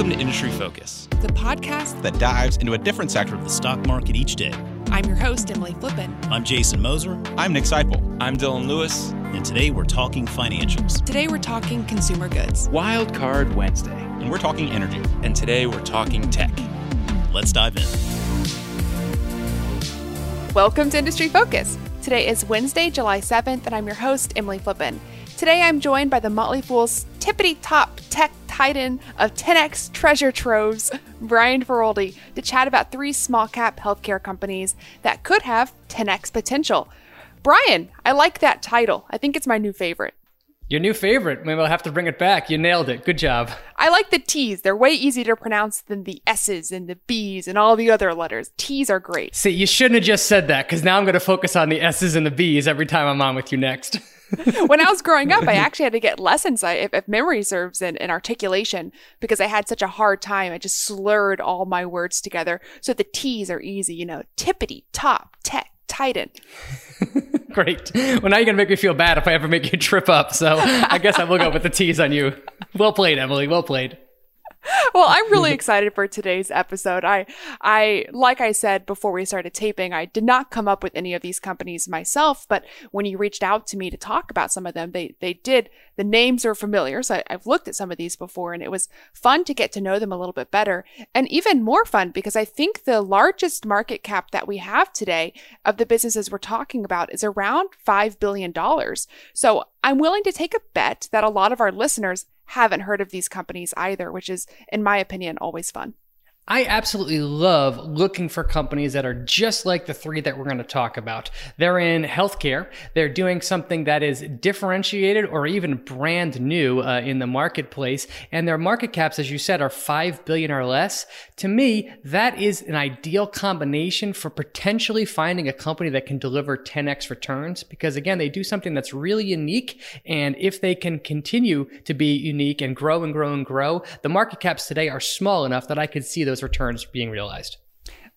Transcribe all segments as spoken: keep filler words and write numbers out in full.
Welcome to Industry Focus, the podcast that dives into a different sector of the stock market each day. I'm your host, Emily Flippen. I'm Jason Moser. I'm Nick Seipel. I'm Dylan Lewis. And today we're talking financials. Today we're talking consumer goods. Wild Card Wednesday. And we're talking energy. And today we're talking tech. Let's dive in. Welcome to Industry Focus. Today is Wednesday, July seventh, and I'm your host, Emily Flippen. Today I'm joined by the Motley Fool's tippity-top tech titan of ten X treasure troves, Brian Feroldi, to chat about three small-cap healthcare companies that could have ten X potential. Brian, I like that title. I think it's my new favorite. Your new favorite? Maybe I'll have to bring it back. You nailed it. Good job. I like the T's. They're way easier to pronounce than the S's and the B's and all the other letters. T's are great. See, you shouldn't have just said that, because now I'm going to focus on the S's and the B's every time I'm on with you next. When I was growing up, I actually had to get lessons, if, if memory serves, in, in articulation, because I had such a hard time. I just slurred all my words together. So the T's are easy, you know, tippity, top, tech, titan. Great. Well, now you're going to make me feel bad if I ever make you trip up. So I guess I will go with the T's on you. Well played, Emily. Well played. Well, I'm really excited for today's episode. I, I, like I said before we started taping, I did not come up with any of these companies myself, but when you reached out to me to talk about some of them, they, they did. The names are familiar, so I, I've looked at some of these before, and it was fun to get to know them a little bit better, and even more fun because I think the largest market cap that we have today of the businesses we're talking about is around five billion dollars. So I'm willing to take a bet that a lot of our listeners haven't heard of these companies either, which is, in my opinion, always fun. I absolutely love looking for companies that are just like the three that we're going to talk about. They're in healthcare. They're doing something that is differentiated or even brand new uh, in the marketplace. And their market caps, as you said, are five billion dollars or less. To me, that is an ideal combination for potentially finding a company that can deliver ten X returns. Because again, they do something that's really unique. And if they can continue to be unique and grow and grow and grow, the market caps today are small enough that I could see those returns being realized.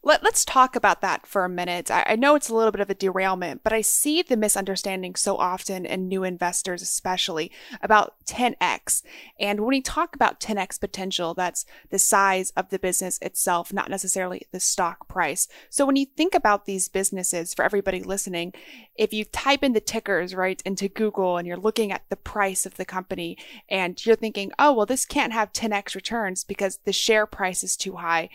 Let, let's talk about that for a minute. I, I know it's a little bit of a derailment, but I see the misunderstanding so often in new investors, especially about ten X. And when we talk about ten X potential, that's the size of the business itself, not necessarily the stock price. So when you think about these businesses, for everybody listening, if you type in the tickers right into Google and you're looking at the price of the company and you're thinking, oh, well, this can't have ten X returns because the share price is too high.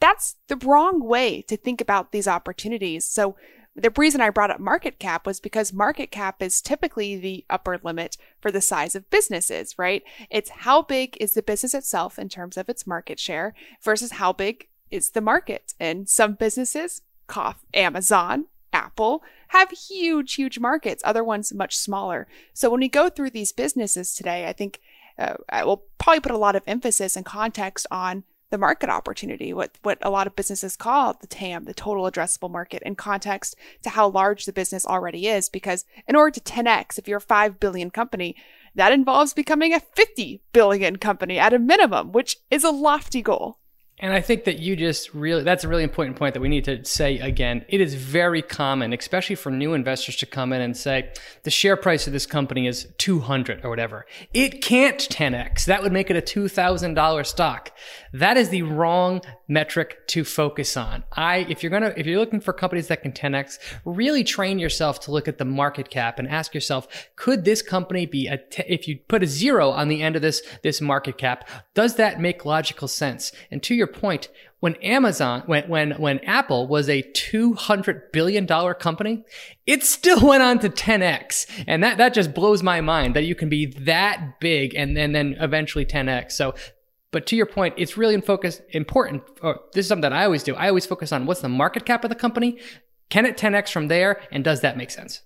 That's the wrong way to think about these opportunities. So the reason I brought up market cap was because market cap is typically the upper limit for the size of businesses, right? It's how big is the business itself in terms of its market share versus how big is the market. And some businesses, cough, Amazon, Apple, have huge, huge markets. Other ones much smaller. So when we go through these businesses today, I think uh, I will probably put a lot of emphasis and context on the market opportunity, what what a lot of businesses call the T A M, the total addressable market, in context to how large the business already is. Because in order to ten X, if you're a five billion company, that involves becoming a fifty billion company at a minimum, which is a lofty goal. And I think that you just really, that's a really important point that we need to say again. It is very common, especially for new investors, to come in and say, the share price of this company is two hundred or whatever. It can't ten X. That would make it a two thousand dollars stock. That is the wrong metric to focus on. I, if you're going to, if you're looking for companies that can ten X, really train yourself to look at the market cap and ask yourself, could this company be a, t- if you put a zero on the end of this, this market cap, does that make logical sense? And to your point, when Amazon, when, when, when Apple was a two hundred billion dollars company, it still went on to ten X. And that, that just blows my mind that you can be that big and then, then eventually ten X. So, but to your point, it's really in focus, important. Or this is something that I always do. I always focus on what's the market cap of the company? Can it ten X from there? And does that make sense?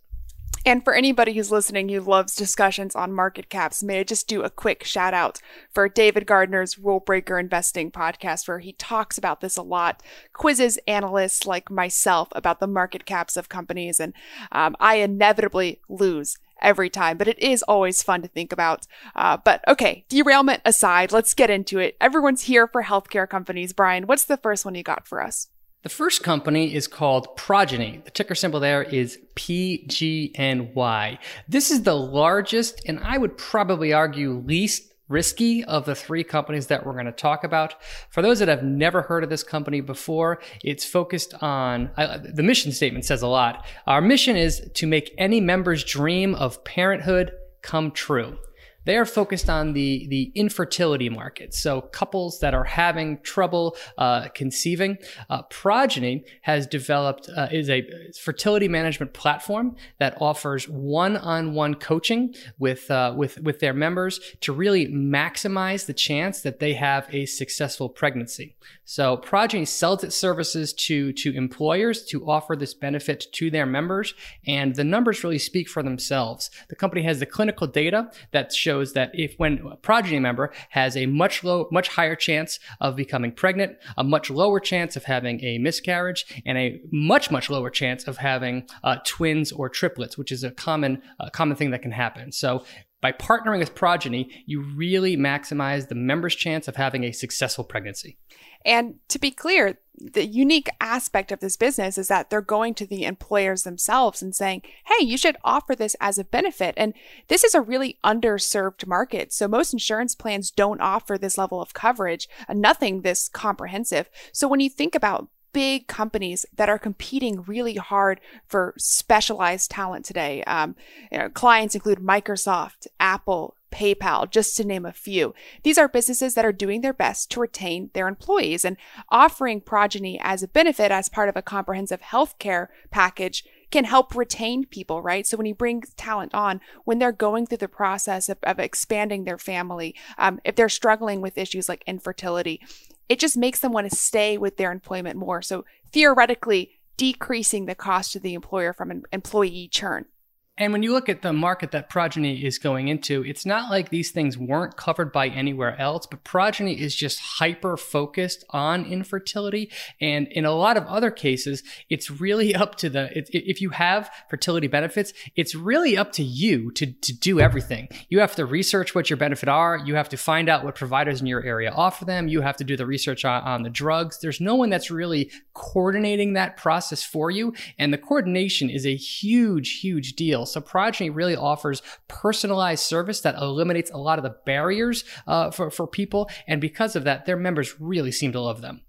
And for anybody who's listening who loves discussions on market caps, may I just do a quick shout out for David Gardner's Rule Breaker Investing podcast, where he talks about this a lot, quizzes analysts like myself about the market caps of companies, and um, I inevitably lose every time, but it is always fun to think about. Uh, but okay, derailment aside, let's get into it. Everyone's here for healthcare companies. Brian, what's the first one you got for us? The first company is called Progyny. The ticker symbol there is P G N Y. This is the largest, and I would probably argue least risky of the three companies that we're going to talk about. For those that have never heard of this company before, it's focused on, I, the mission statement says a lot. Our mission is to make any member's dream of parenthood come true. They are focused on the, the infertility market. So couples that are having trouble uh, conceiving. Uh, Progyny has developed, uh, is a fertility management platform that offers one-on-one coaching with, uh, with, with their members to really maximize the chance that they have a successful pregnancy. So Progyny sells its services to, to employers to offer this benefit to their members. And the numbers really speak for themselves. The company has the clinical data that shows Shows that if when a Progyny member has a much low, much higher chance of becoming pregnant, a much lower chance of having a miscarriage, and a much, much lower chance of having uh, twins or triplets, which is a common, uh, common thing that can happen. So by partnering with Progyny, you really maximize the member's chance of having a successful pregnancy. And to be clear, the unique aspect of this business is that they're going to the employers themselves and saying, hey, you should offer this as a benefit. And this is a really underserved market. So most insurance plans don't offer this level of coverage, nothing this comprehensive. So when you think about big companies that are competing really hard for specialized talent today, um, you know, clients include Microsoft, Apple, PayPal, just to name a few. These are businesses that are doing their best to retain their employees, and offering Progyny as a benefit as part of a comprehensive healthcare package can help retain people, right? So when you bring talent on, when they're going through the process of, of expanding their family, um, if they're struggling with issues like infertility, it just makes them want to stay with their employment more. So theoretically, decreasing the cost to the employer from an employee churn. And when you look at the market that Progyny is going into, it's not like these things weren't covered by anywhere else, but Progyny is just hyper-focused on infertility. And in a lot of other cases, it's really up to the, it, if you have fertility benefits, it's really up to you to, to do everything. You have to research what your benefits are. You have to find out what providers in your area offer them. You have to do the research on, on the drugs. There's no one that's really coordinating that process for you. And the coordination is a huge, huge deal. So Progyny really offers personalized service that eliminates a lot of the barriers uh, for, for people. And because of that, their members really seem to love them.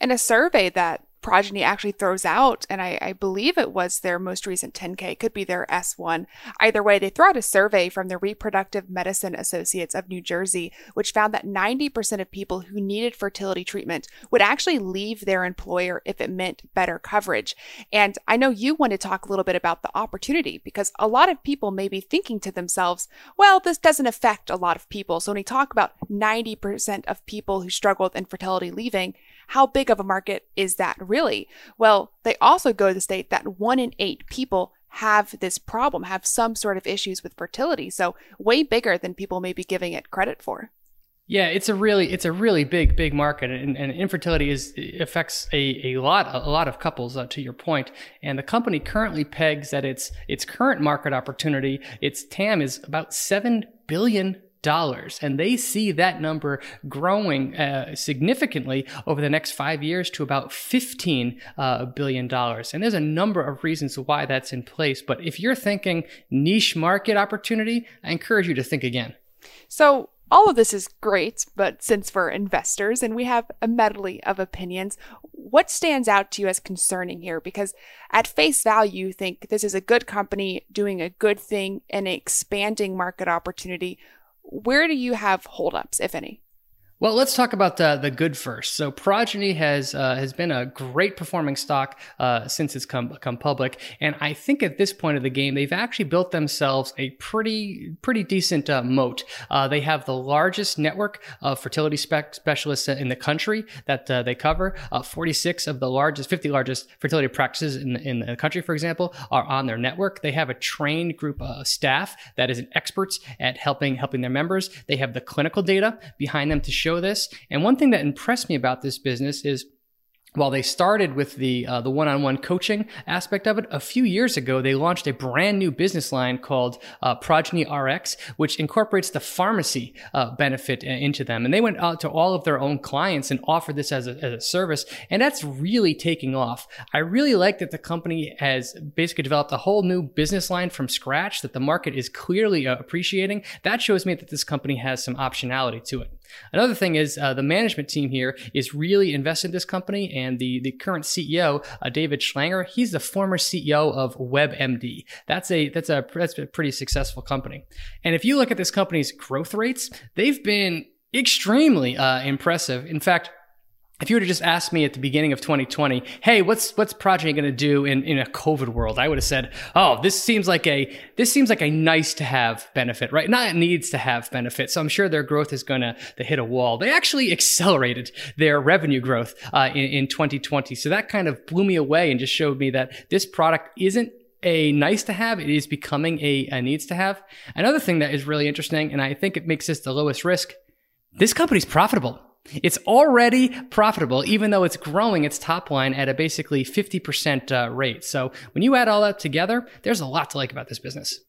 And a survey that Progyny actually throws out, and I, I believe it was their most recent ten K, could be their S one. Either way, they throw out a survey from the Reproductive Medicine Associates of New Jersey, which found that ninety percent of people who needed fertility treatment would actually leave their employer if it meant better coverage. And I know you want to talk a little bit about the opportunity, because a lot of people may be thinking to themselves, well, this doesn't affect a lot of people. So when we talk about ninety percent of people who struggle with infertility leaving, how big of a market is that really? Well, they also go to state that one in eight people have this problem, have some sort of issues with fertility. So way bigger than people may be giving it credit for. Yeah, it's a really, it's a really big, big market, and, and infertility is affects a, a lot, a lot of couples. Uh, to your point, and the company currently pegs that its its current market opportunity, its T A M, is about seven billion dollars. And they see that number growing uh, significantly over the next five years to about fifteen uh, billion dollars. And there's a number of reasons why that's in place. But if you're thinking niche market opportunity, I encourage you to think again. So all of this is great, but since we're investors and we have a medley of opinions, what stands out to you as concerning here? Because at face value, you think this is a good company doing a good thing and expanding market opportunity. Where do you have holdups, if any? Well, let's talk about the, the good first. So Progyny has uh, has been a great performing stock uh, since it's come come public, and I think at this point of the game, they've actually built themselves a pretty pretty decent uh, moat. Uh, they have the largest network of fertility spec specialists in the country that uh, they cover. Uh, forty-six of the largest, fifty largest fertility practices in, in the country, for example, are on their network. They have a trained group of staff that is experts at helping helping their members. They have the clinical data behind them to show. Show this. And one thing that impressed me about this business is while they started with the uh, the one-on-one coaching aspect of it, a few years ago, they launched a brand new business line called uh, Progyny R X, which incorporates the pharmacy uh, benefit into them. And they went out to all of their own clients and offered this as a, as a service. And that's really taking off. I really like that the company has basically developed a whole new business line from scratch that the market is clearly uh, appreciating. That shows me that this company has some optionality to it. Another thing is uh, the management team here is really invested in this company, and the, the current C E O, uh, David Schlanger, he's the former C E O of WebMD. That's a, that's, a, that's a pretty successful company. And if you look at this company's growth rates, they've been extremely uh, impressive. In fact, if you were to just ask me at the beginning of twenty twenty, hey, what's what's Progyny going to do in, in a COVID world? I would have said, oh, this seems like a this seems like a nice to have benefit, right? Not needs to have benefit. So I'm sure their growth is going to hit a wall. They actually accelerated their revenue growth uh, in, in twenty twenty. So that kind of blew me away and just showed me that this product isn't a nice to have, it is becoming a, a needs to have. Another thing that is really interesting, and I think it makes this the lowest risk, this company's profitable. It's already profitable, even though it's growing its top line at a basically fifty percent uh, rate. So when you add all that together, there's a lot to like about this business.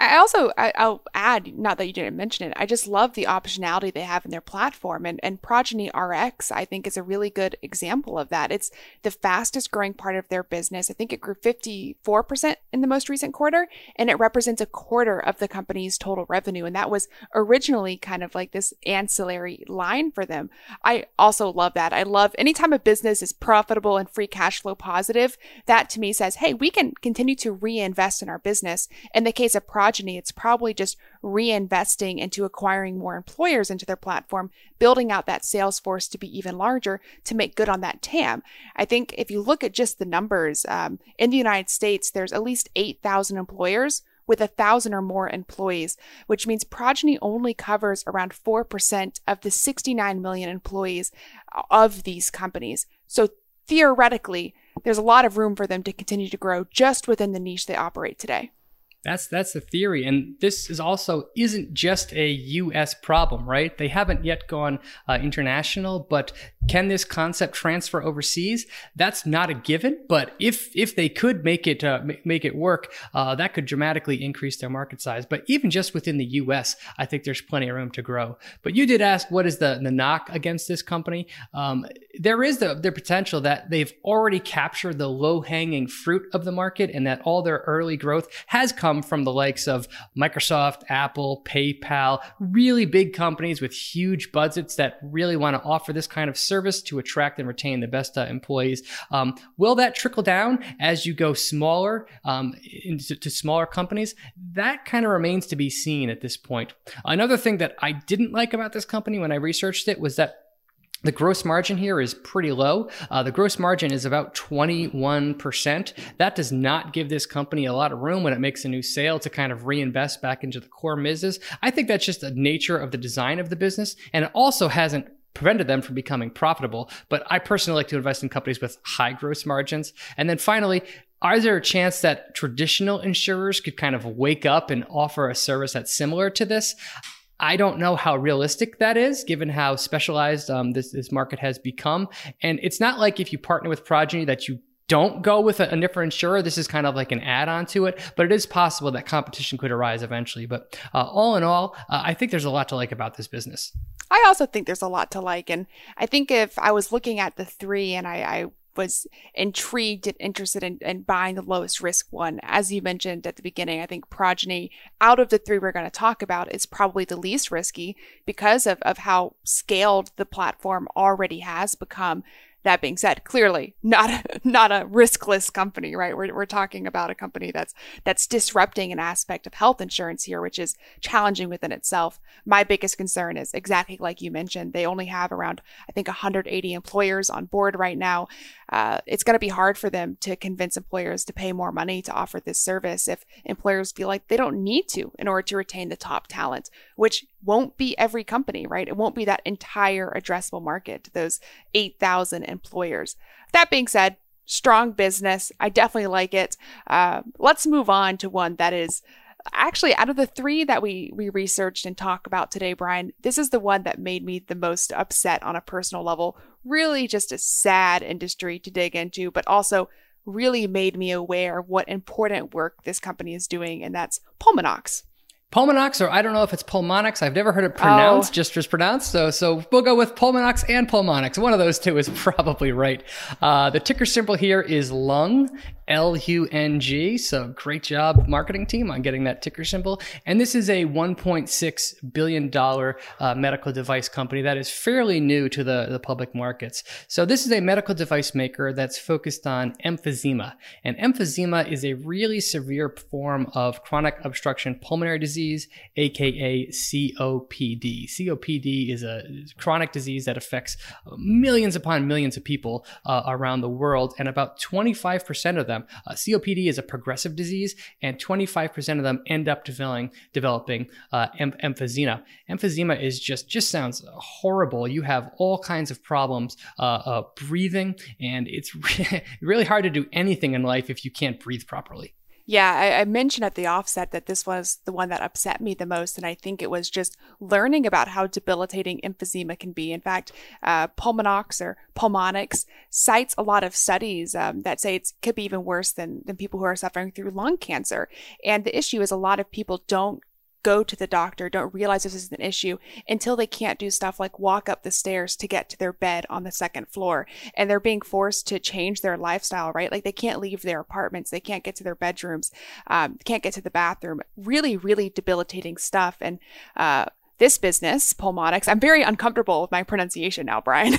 I also, I, I'll add, not that you didn't mention it, I just love the optionality they have in their platform. And, and Progyny R X, I think, is a really good example of that. It's the fastest growing part of their business. I think it grew fifty-four percent in the most recent quarter, and it represents a quarter of the company's total revenue. And that was originally kind of like this ancillary line for them. I also love that. I love anytime a business is profitable and free cash flow positive, that to me says, hey, we can continue to reinvest in our business. In the case of Progyny, it's probably just reinvesting into acquiring more employers into their platform, building out that sales force to be even larger to make good on that T A M. I think if you look at just the numbers, um, in the United States, there's at least eight thousand employers with a thousand or more employees, which means Progyny only covers around four percent of the sixty-nine million employees of these companies. So theoretically, there's a lot of room for them to continue to grow just within the niche they operate today. That's that's the theory. And this is also isn't just a U S problem, right? They haven't yet gone uh, international, but can this concept transfer overseas? That's not a given, but if if they could make it uh, make it work, uh, that could dramatically increase their market size. But even just within the U S, I think there's plenty of room to grow. But you did ask, what is the, the knock against this company? Um, there is the, the potential that they've already captured the low-hanging fruit of the market and that all their early growth has come from the likes of Microsoft, Apple, PayPal, really big companies with huge budgets that really want to offer this kind of service to attract and retain the best uh, employees. Um, will that trickle down as you go smaller um, into, to smaller companies? That kind of remains to be seen at this point. Another thing that I didn't like about this company when I researched it was that the gross margin here is pretty low. Uh, the gross margin is about twenty-one percent. That does not give this company a lot of room when it makes a new sale to kind of reinvest back into the core business. I think that's just the nature of the design of the business. And it also hasn't prevented them from becoming profitable. But I personally like to invest in companies with high gross margins. And then finally, is there a chance that traditional insurers could kind of wake up and offer a service that's similar to this? I don't know how realistic that is, given how specialized um, this, this market has become. And it's not like if you partner with Progyny that you don't go with a, a different insurer. This is kind of like an add-on to it, but it is possible that competition could arise eventually. But uh, all in all, uh, I think there's a lot to like about this business. I also think there's a lot to like. And I think if I was looking at the three and I... I was intrigued and interested in, in buying the lowest risk one. As you mentioned at the beginning, I think Progyny, out of the three we're going to talk about, is probably the least risky because of, of how scaled the platform already has become. That being said, clearly not a, not a riskless company, right? We're we're talking about a company that's that's disrupting an aspect of health insurance here, which is challenging within itself. My biggest concern is exactly like you mentioned. They only have around, I think, one hundred eighty employers on board right now. Uh, it's going to be hard for them to convince employers to pay more money to offer this service if employers feel like they don't need to in order to retain the top talent, which won't be every company, right? It won't be that entire addressable market, those eight thousand employers. That being said, strong business. I definitely like it. Uh, let's move on to one that is actually, out of the three that we we researched and talk about today, Brian, this is the one that made me the most upset on a personal level. Really just a sad industry to dig into, but also really made me aware of what important work this company is doing, and that's Pulmonx. Pulmonx, or I don't know if it's Pulmonx. I've never heard it pronounced, oh. just as pronounced. So so we'll go with Pulmonx and Pulmonx. One of those two is probably right. Uh, the ticker symbol here is Lung, L U N G. So great job, marketing team, on getting that ticker symbol. And this is a one point six billion dollars uh, medical device company that is fairly new to the, the public markets. So this is a medical device maker that's focused on emphysema. And emphysema is a really severe form of chronic obstruction pulmonary disease, aka C O P D. C O P D is a chronic disease that affects millions upon millions of people uh, around the world, and about twenty-five percent of them, uh, C O P D is a progressive disease, and twenty-five percent of them end up developing, developing uh, em- emphysema. Emphysema is just, just sounds horrible. You have all kinds of problems uh, uh, breathing, and it's re- really hard to do anything in life if you can't breathe properly. Yeah, I, I mentioned at the offset that this was the one that upset me the most, and I think it was just learning about how debilitating emphysema can be. In fact, uh, Pulmonx or Pulmonx cites a lot of studies um, that say it could be even worse than, than people who are suffering through lung cancer. And the issue is a lot of people don't go to the doctor, don't realize this is an issue until they can't do stuff like walk up the stairs to get to their bed on the second floor. And they're being forced to change their lifestyle, right? Like they can't leave their apartments. They can't get to their bedrooms, um, can't get to the bathroom. Really, really debilitating stuff. And uh, this business, Pulmonx, I'm very uncomfortable with my pronunciation now, Brian.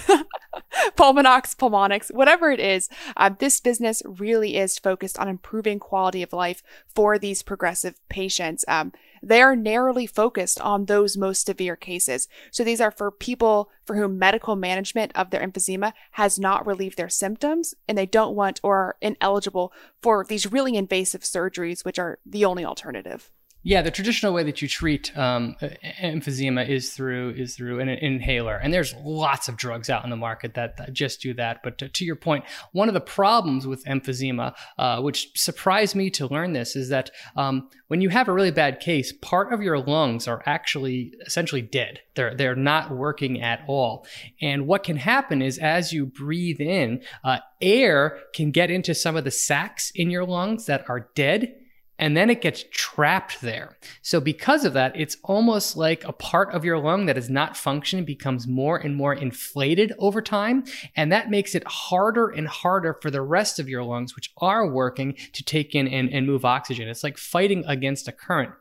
Pulmonx, Pulmonx, whatever it is, uh, this business really is focused on improving quality of life for these progressive patients. Um, they are narrowly focused on those most severe cases. So these are for people for whom medical management of their emphysema has not relieved their symptoms, and they don't want or are ineligible for these really invasive surgeries, which are the only alternative. Yeah, the traditional way that you treat um, emphysema is through is through an, an inhaler, and there's lots of drugs out in the market that, that just do that. But to, to your point, one of the problems with emphysema, uh, which surprised me to learn this, is that um, when you have a really bad case, part of your lungs are actually essentially dead. They're they're not working at all. And what can happen is as you breathe in, uh, air can get into some of the sacs in your lungs that are dead. And then it gets trapped there. So because of that, it's almost like a part of your lung that is not functioning becomes more and more inflated over time. And that makes it harder and harder for the rest of your lungs, which are working, to take in and, and move oxygen. It's like fighting against a current.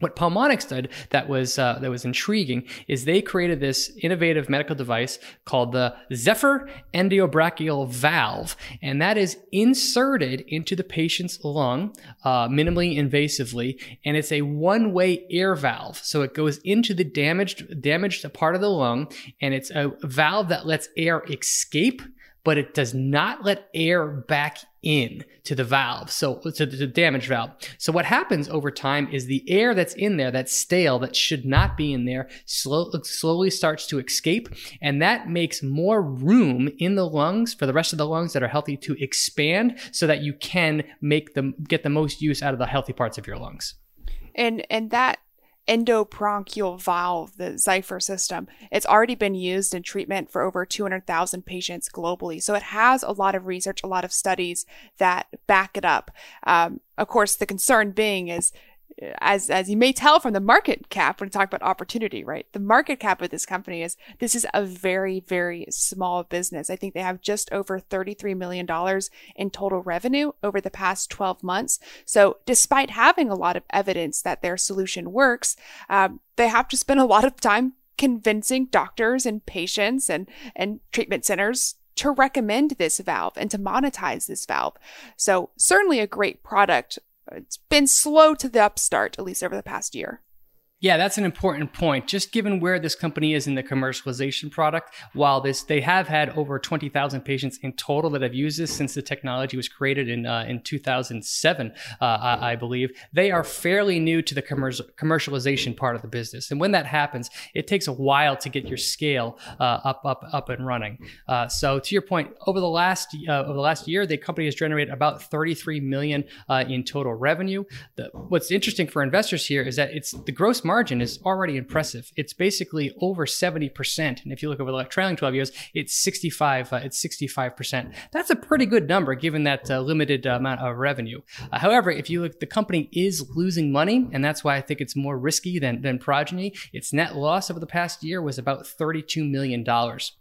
What Pulmonx did that was uh, that was intriguing is they created this innovative medical device called the Zephyr endobrachial valve, and that is inserted into the patient's lung uh, minimally invasively, and it's a one-way air valve. So it goes into the damaged damaged part of the lung, and it's a valve that lets air escape, but it does not let air back in to the valve, so to the damage valve. So what happens over time is the air that's in there, that's stale, that should not be in there, slow, slowly starts to escape, and that makes more room in the lungs for the rest of the lungs that are healthy to expand, so that you can make them get the most use out of the healthy parts of your lungs. And and that endobronchial valve, the Zephyr system, it's already been used in treatment for over two hundred thousand patients globally. So it has a lot of research, a lot of studies that back it up. Um, of course, the concern being is, as as you may tell from the market cap, when we talk about opportunity, right? The market cap of this company is, this is a very, very small business. I think they have just over thirty-three million dollars in total revenue over the past twelve months. So despite having a lot of evidence that their solution works, um, they have to spend a lot of time convincing doctors and patients and, and treatment centers to recommend this valve and to monetize this valve. So certainly a great product. It's been slow to the upstart, at least over the past year. Yeah, that's an important point. Just given where this company is in the commercialization product, while this they have had over twenty thousand patients in total that have used this since the technology was created in uh, in two thousand seven, uh, I, I believe, they are fairly new to the commercial commercialization part of the business. And when that happens, it takes a while to get your scale uh, up, up, up and running. Uh, so to your point, over the last uh, over the last year, the company has generated about thirty-three million dollars uh, in total revenue. The, what's interesting for investors here is that it's the gross margin is already impressive. It's basically over seventy percent, and if you look over the trailing twelve years, it's sixty-five. Uh, it's sixty-five percent. That's a pretty good number given that uh, limited uh, amount of revenue. Uh, however, if you look, the company is losing money, and that's why I think it's more risky than than Progyny. Its net loss over the past year was about thirty-two million dollars.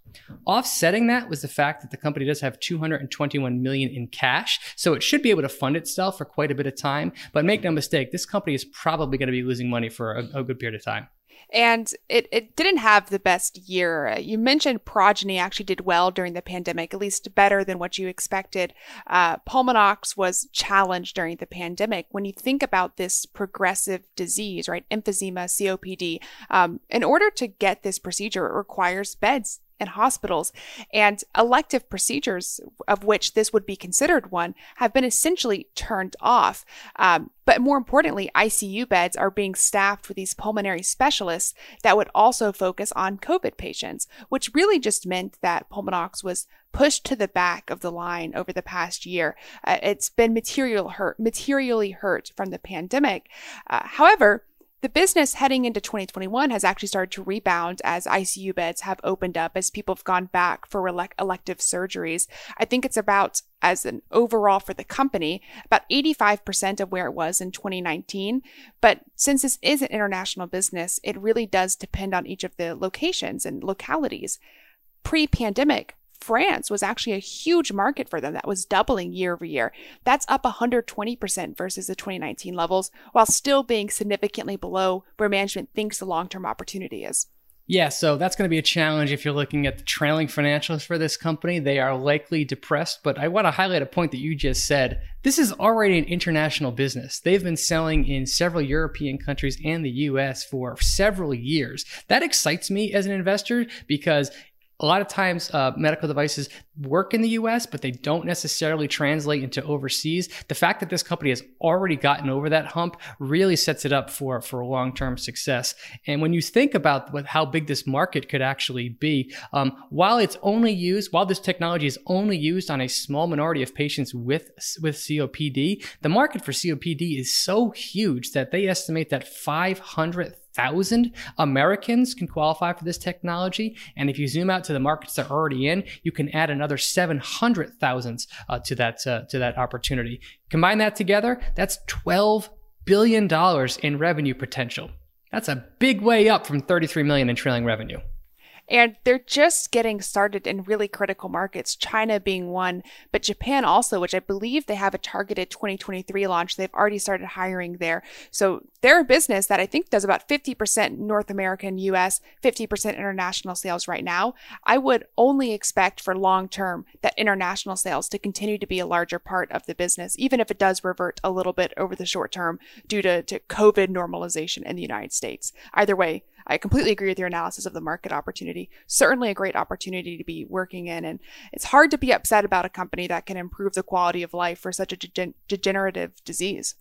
Offsetting that was the fact that the company does have two hundred twenty-one million dollars in cash, so it should be able to fund itself for quite a bit of time. But make no mistake, this company is probably going to be losing money for a a good period of time. And it, it didn't have the best year. You mentioned Progyny actually did well during the pandemic, at least better than what you expected. Uh, Pulmonx was challenged during the pandemic. When you think about this progressive disease, right, emphysema, C O P D, um, in order to get this procedure, it requires beds and hospitals, and elective procedures, of which this would be considered one, have been essentially turned off. Um, but more importantly, I C U beds are being staffed with these pulmonary specialists that would also focus on COVID patients, which really just meant that Pulmonx was pushed to the back of the line over the past year. Uh, it's been material hurt, materially hurt from the pandemic. Uh, however, the business heading into twenty twenty-one has actually started to rebound as I C U beds have opened up, as people have gone back for elect- elective surgeries. I think it's about, as an overall for the company, about eighty-five percent of where it was in twenty nineteen. But since this is an international business, it really does depend on each of the locations and localities. Pre-pandemic, France was actually a huge market for them that was doubling year over year. That's up one hundred twenty percent versus the twenty nineteen levels, while still being significantly below where management thinks the long-term opportunity is. Yeah, so that's going to be a challenge if you're looking at the trailing financials for this company. They are likely depressed, but I want to highlight a point that you just said. This is already an international business. They've been selling in several European countries and the U S for several years. That excites me as an investor because a lot of times uh, medical devices work in the U S, but they don't necessarily translate into overseas. The fact that this company has already gotten over that hump really sets it up for, for long-term success. And when you think about what, how big this market could actually be, um, while it's only used, while this technology is only used on a small minority of patients with, with C O P D, the market for C O P D is so huge that they estimate that five hundred thousand Americans can qualify for this technology. And if you zoom out to the markets they're already in, you can add another seven hundred thousand uh, to that uh, to that opportunity. Combine that together, that's twelve billion dollars in revenue potential. That's a big way up from thirty-three million dollars in trailing revenue. And they're just getting started in really critical markets, China being one, but Japan also, which I believe they have a targeted twenty twenty-three launch. They've already started hiring there. So they're a business that I think does about fifty percent North American, U S, fifty percent international sales right now. I would only expect for long term that international sales to continue to be a larger part of the business, even if it does revert a little bit over the short term due to, to COVID normalization in the United States. Either way, I completely agree with your analysis of the market opportunity. Certainly a great opportunity to be working in. And it's hard to be upset about a company that can improve the quality of life for such a de- degenerative disease.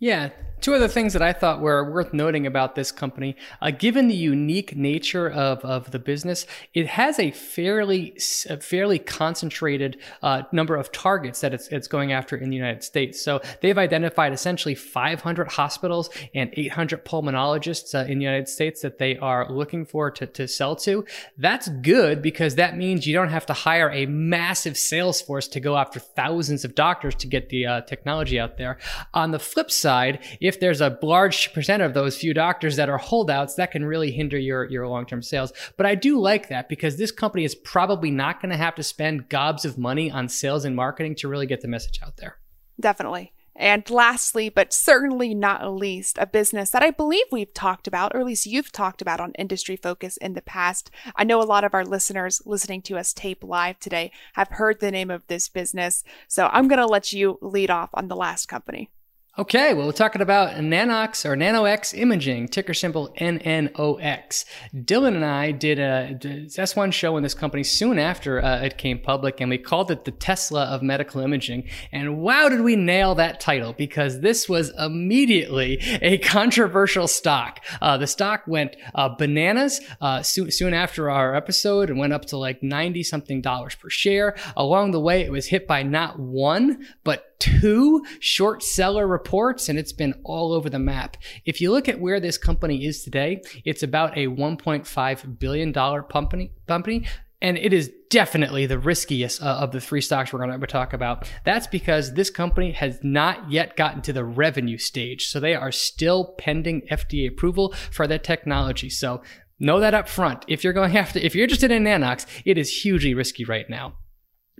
Yeah. Two other things that I thought were worth noting about this company. Uh, given the unique nature of, of the business, it has a fairly a fairly concentrated uh, number of targets that it's, it's going after in the United States. So they've identified essentially five hundred hospitals and eight hundred pulmonologists uh, in the United States that they are looking for to, to sell to. That's good because that means you don't have to hire a massive sales force to go after thousands of doctors to get the uh, technology out there. On the flip side, Side, if there's a large percent of those few doctors that are holdouts, that can really hinder your, your long-term sales. But I do like that because this company is probably not going to have to spend gobs of money on sales and marketing to really get the message out there. Definitely. And lastly, but certainly not least, a business that I believe we've talked about, or at least you've talked about on Industry Focus in the past. I know a lot of our listeners listening to us tape live today have heard the name of this business. So I'm going to let you lead off on the last company. Okay, well, we're talking about Nanox or Nanox imaging, ticker symbol N N O X. Dylan and I did a S one show on this company soon after uh, it came public, and we called it the Tesla of medical imaging. And wow, did we nail that title, because this was immediately a controversial stock. Uh, the stock went uh, bananas uh, soon, soon after our episode and went up to like ninety something dollars per share. Along the way, it was hit by not one, but two short seller reports, and it's been all over the map. If you look at where this company is today, it's about a one point five billion dollars company, company, and it is definitely the riskiest uh, of the three stocks we're going to ever talk about. That's because this company has not yet gotten to the revenue stage, so they are still pending F D A approval for their technology. So know that up front. If you're going to have to, if you're interested in Nanox, it is hugely risky right now.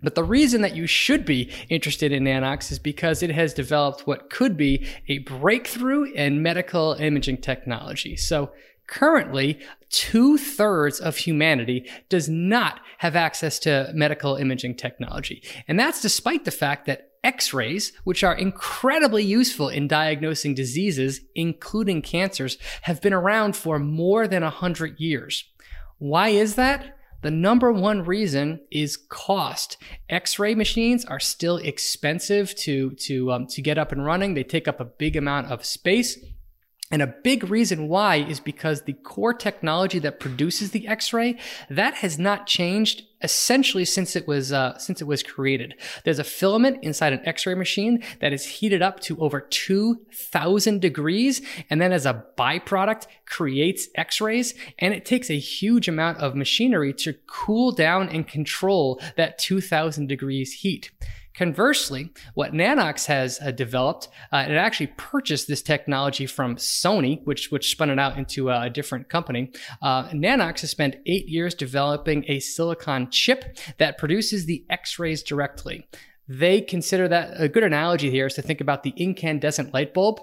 But the reason that you should be interested in Nanox is because it has developed what could be a breakthrough in medical imaging technology. So currently, two-thirds of humanity does not have access to medical imaging technology. And that's despite the fact that X-rays, which are incredibly useful in diagnosing diseases, including cancers, have been around for more than one hundred years. Why is that? The number one reason is cost. X-ray machines are still expensive to, to, um, to get up and running. They take up a big amount of space. And a big reason why is because the core technology that produces the X-ray, that has not changed essentially since it was uh, since it was created. There's a filament inside an X-ray machine that is heated up to over two thousand degrees, and then as a byproduct creates X-rays, and it takes a huge amount of machinery to cool down and control that two thousand degrees heat. Conversely, what Nanox has uh, developed, uh, and it actually purchased this technology from Sony, which which spun it out into a different company. Uh, Nanox has spent eight years developing a silicon chip that produces the X-rays directly. They consider that a good analogy here is to think about the incandescent light bulb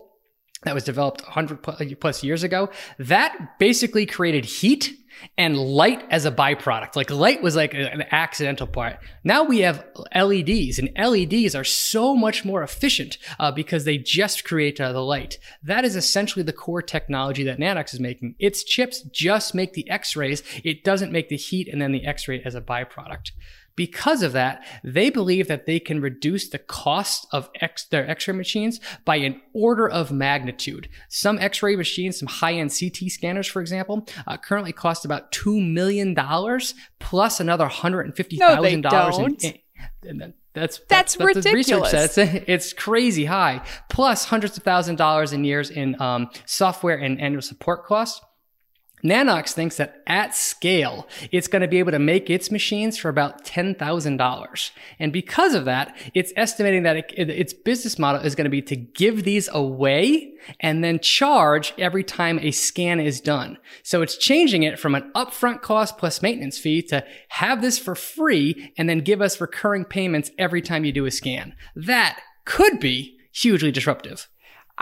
that was developed one hundred plus years ago. That basically created heat and light as a byproduct. Like light was like an accidental part. Now we have L E Ds, and L E Ds are so much more efficient uh, because they just create uh, the light. That is essentially the core technology that Nanox is making. Its chips just make the X-rays. It doesn't make the heat and then the X-ray as a byproduct. Because of that, they believe that they can reduce the cost of X, their X-ray machines by an order of magnitude. Some X-ray machines, some high-end C T scanners, for example, uh, currently cost about two million dollars plus another one hundred fifty thousand dollars. No, they don't. In, in, in, That's, that's, that's ridiculous. Research says. It's crazy high. Plus hundreds of thousands of dollars in years in um, software and annual support costs. Nanox thinks that at scale, it's going to be able to make its machines for about ten thousand dollars. And because of that, it's estimating that it, it, its business model is going to be to give these away and then charge every time a scan is done. So it's changing it from an upfront cost plus maintenance fee to have this for free and then give us recurring payments every time you do a scan. That could be hugely disruptive.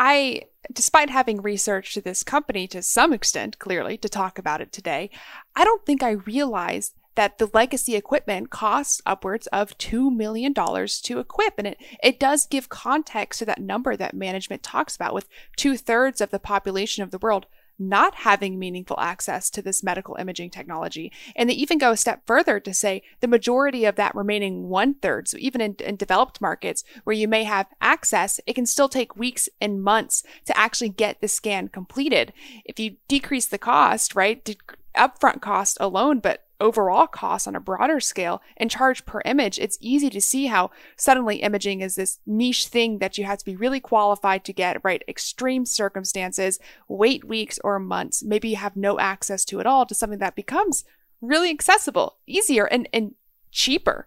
I, despite having researched this company to some extent, clearly, to talk about it today, I don't think I realized that the legacy equipment costs upwards of two million dollars to equip. And it, it does give context to that number that management talks about, with two-thirds of the population of the world not having meaningful access to this medical imaging technology. And they even go a step further to say the majority of that remaining one-third, so even in, in developed markets where you may have access, it can still take weeks and months to actually get the scan completed. If you decrease the cost, right, upfront cost alone, but overall costs on a broader scale and charge per image, it's easy to see how suddenly imaging is this niche thing that you have to be really qualified to get, right? Extreme circumstances, wait weeks or months, maybe you have no access to it all, to something that becomes really accessible, easier, and, and cheaper.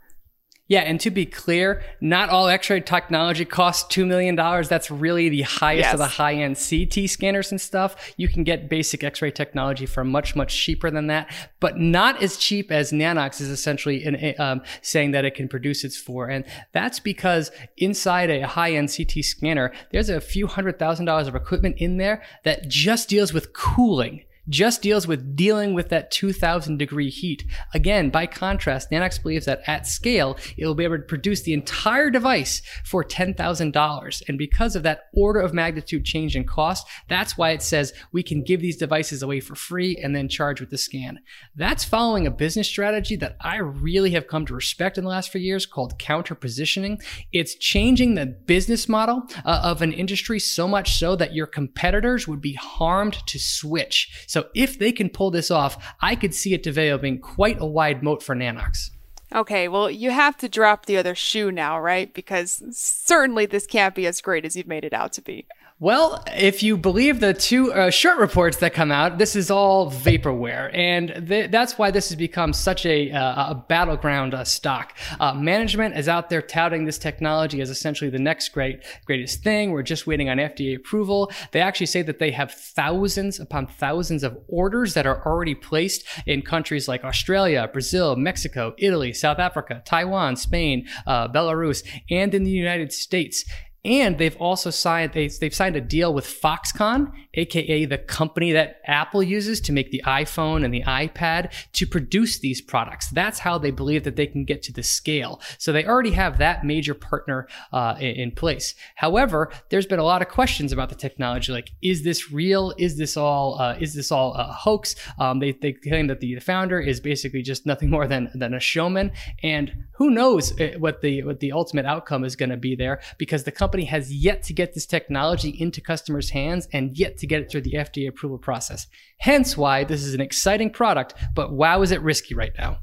Yeah, and to be clear, not all X-ray technology costs two million dollars. That's really the highest yes. of the high-end C T scanners and stuff. You can get basic X-ray technology for much, much cheaper than that, but not as cheap as Nanox is essentially in, um, saying that it can produce its for. And that's because inside a high-end C T scanner, there's a few hundred thousand dollars of equipment in there that just deals with cooling. just deals with dealing with that two thousand degree heat. Again, by contrast, Nanox believes that at scale, it will be able to produce the entire device for ten thousand dollars. And because of that order of magnitude change in cost, that's why it says we can give these devices away for free and then charge with the scan. That's following a business strategy that I really have come to respect in the last few years called counter-positioning. It's changing the business model uh, of an industry so much so that your competitors would be harmed to switch. So if they can pull this off, I could see it developing quite a wide moat for Nanox. Okay, well, you have to drop the other shoe now, right? Because certainly this can't be as great as you've made it out to be. Well, if you believe the two uh, short reports that come out, this is all vaporware. And th that's why this has become such a, uh, a battleground uh, stock. Uh, management is out there touting this technology as essentially the next great, greatest thing. We're just waiting on F D A approval. They actually say that they have thousands upon thousands of orders that are already placed in countries like Australia, Brazil, Mexico, Italy, South Africa, Taiwan, Spain, uh, Belarus, and in the United States. And they've also signed, they've, they've signed a deal with Foxconn, A K A the company that Apple uses to make the iPhone and the iPad, to produce these products. That's how they believe that they can get to the scale. So they already have that major partner uh, in place. However, there's been a lot of questions about the technology. Like, is this real? Is this all, uh, is this all a hoax? Um, they, they claim that the founder is basically just nothing more than, than a showman. And who knows what the, what the ultimate outcome is going to be there, because the company has yet to get this technology into customers' hands and yet to get it through the F D A approval process. Hence why this is an exciting product, but wow, is it risky right now.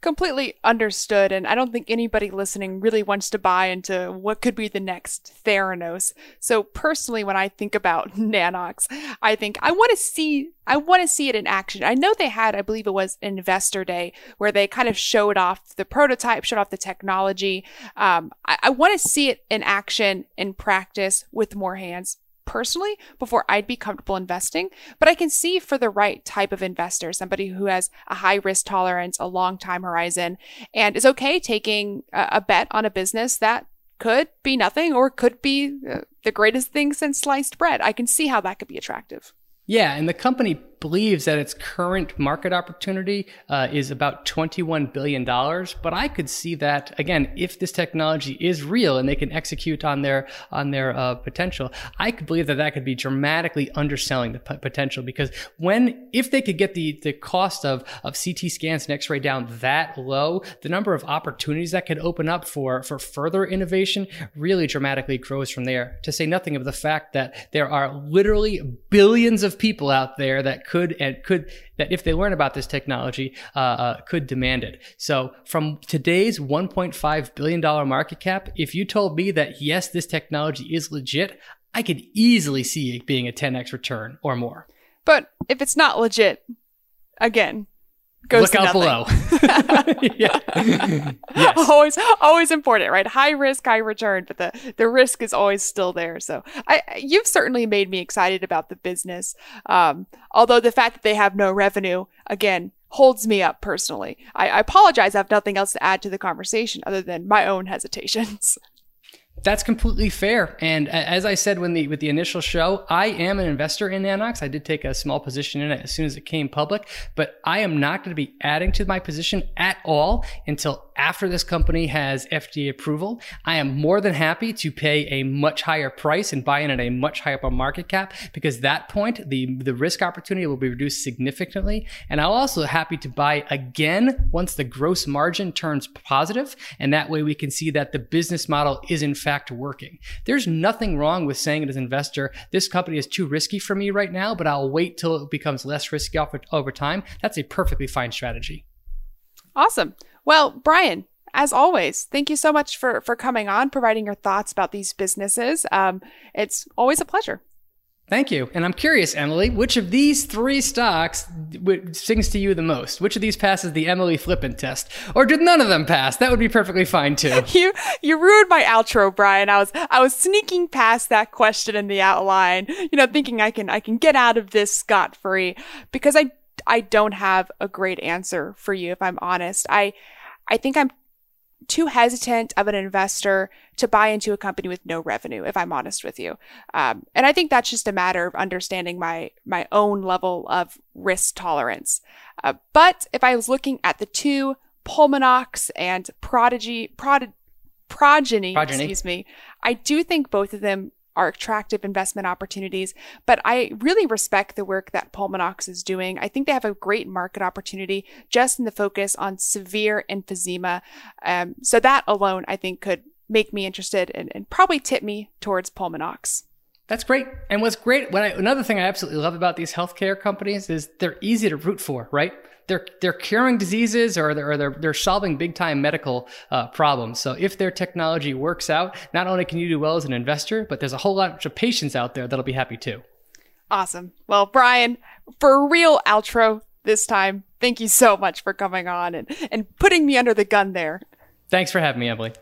Completely understood, and I don't think anybody listening really wants to buy into what could be the next Theranos. So personally, when I think about Nanox, I think I want to see I want to see it in action. I know they had, I believe it was Investor Day, where they kind of showed off the prototype, showed off the technology. Um, I, I want to see it in action, in practice, with more hands. Personally, before I'd be comfortable investing, but I can see for the right type of investor, somebody who has a high risk tolerance, a long time horizon, and is okay taking a bet on a business that could be nothing or could be the greatest thing since sliced bread. I can see how that could be attractive. Yeah, and the company believes that its current market opportunity uh, is about twenty-one billion dollars. But I could see that, again, if this technology is real and they can execute on their on their uh, potential, I could believe that that could be dramatically underselling the potential, because when, if they could get the, the cost of, of C T scans and x-ray down that low, the number of opportunities that could open up for, for further innovation really dramatically grows from there, to say nothing of the fact that there are literally billions of people out there that could and could that if they learn about this technology uh, uh, could demand it. So from today's one point five billion dollar market cap, if you told me that yes, this technology is legit, I could easily see it being a ten X return or more. But if it's not legit, again, goes look to out nothing. Below. Yeah. Yes. Always, always important, right? High risk, high return, but the, the risk is always still there. So I, you've certainly made me excited about the business. Um, although the fact that they have no revenue, again, holds me up personally. I, I apologize. I have nothing else to add to the conversation other than my own hesitations. That's completely fair. And as I said when the with the initial show, I am an investor in Nanox. I did take a small position in it as soon as it came public, but I am not going to be adding to my position at all until after this company has F D A approval. I am more than happy to pay a much higher price and buy in at a much higher market cap, because at that point, the, the risk opportunity will be reduced significantly. And I'm also happy to buy again once the gross margin turns positive. And that way we can see that the business model is in fact fact working. There's nothing wrong with saying as an investor, this company is too risky for me right now, but I'll wait till it becomes less risky over time. That's a perfectly fine strategy. Awesome. Well, Brian, as always, thank you so much for, for coming on, providing your thoughts about these businesses. Um, it's always a pleasure. Thank you. And I'm curious, Emily, which of these three stocks sings to you the most? Which of these passes the Emily Flippen test? Or did none of them pass? That would be perfectly fine too. You you ruined my outro, Brian. I was I was sneaking past that question in the outline, you know, thinking I can I can get out of this scot-free, because I I don't have a great answer for you, if I'm honest. I I think I'm too hesitant of an investor to buy into a company with no revenue, if I'm honest with you. Um, and I think that's just a matter of understanding my, my own level of risk tolerance. Uh, but if I was looking at the two, Pulmonx and Prodigy, Prod, Progyny, Progyny, excuse me, I do think both of them are attractive investment opportunities, but I really respect the work that Pulmonx is doing. I think they have a great market opportunity just in the focus on severe emphysema. Um, so that alone, I think, could make me interested and, and probably tip me towards Pulmonx. That's great. And what's great, when I, another thing I absolutely love about these healthcare companies is they're easy to root for, right? They're they're curing diseases or they're or they're, they're solving big time medical uh, problems. So if their technology works out, not only can you do well as an investor, but there's a whole lot of patients out there that'll be happy too. Awesome. Well, Brian, for a real outro this time, thank you so much for coming on and, and putting me under the gun there. Thanks for having me, Emily.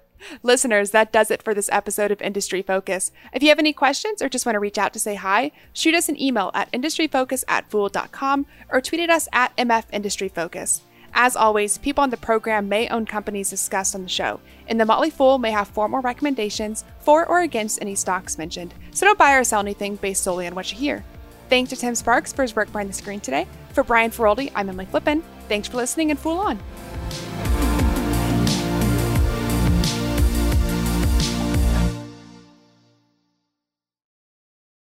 Listeners, that does it for this episode of Industry Focus. If you have any questions or just want to reach out to say hi, shoot us an email at industryfocus at fool dot com or tweet at us at M F Industry Focus. As always, people on the program may own companies discussed on the show, and the Motley Fool may have formal recommendations for or against any stocks mentioned, so don't buy or sell anything based solely on what you hear. Thanks to Tim Sparks for his work behind the screen today. For Brian Feroldi, I'm Emily Flippen. Thanks for listening and Fool on!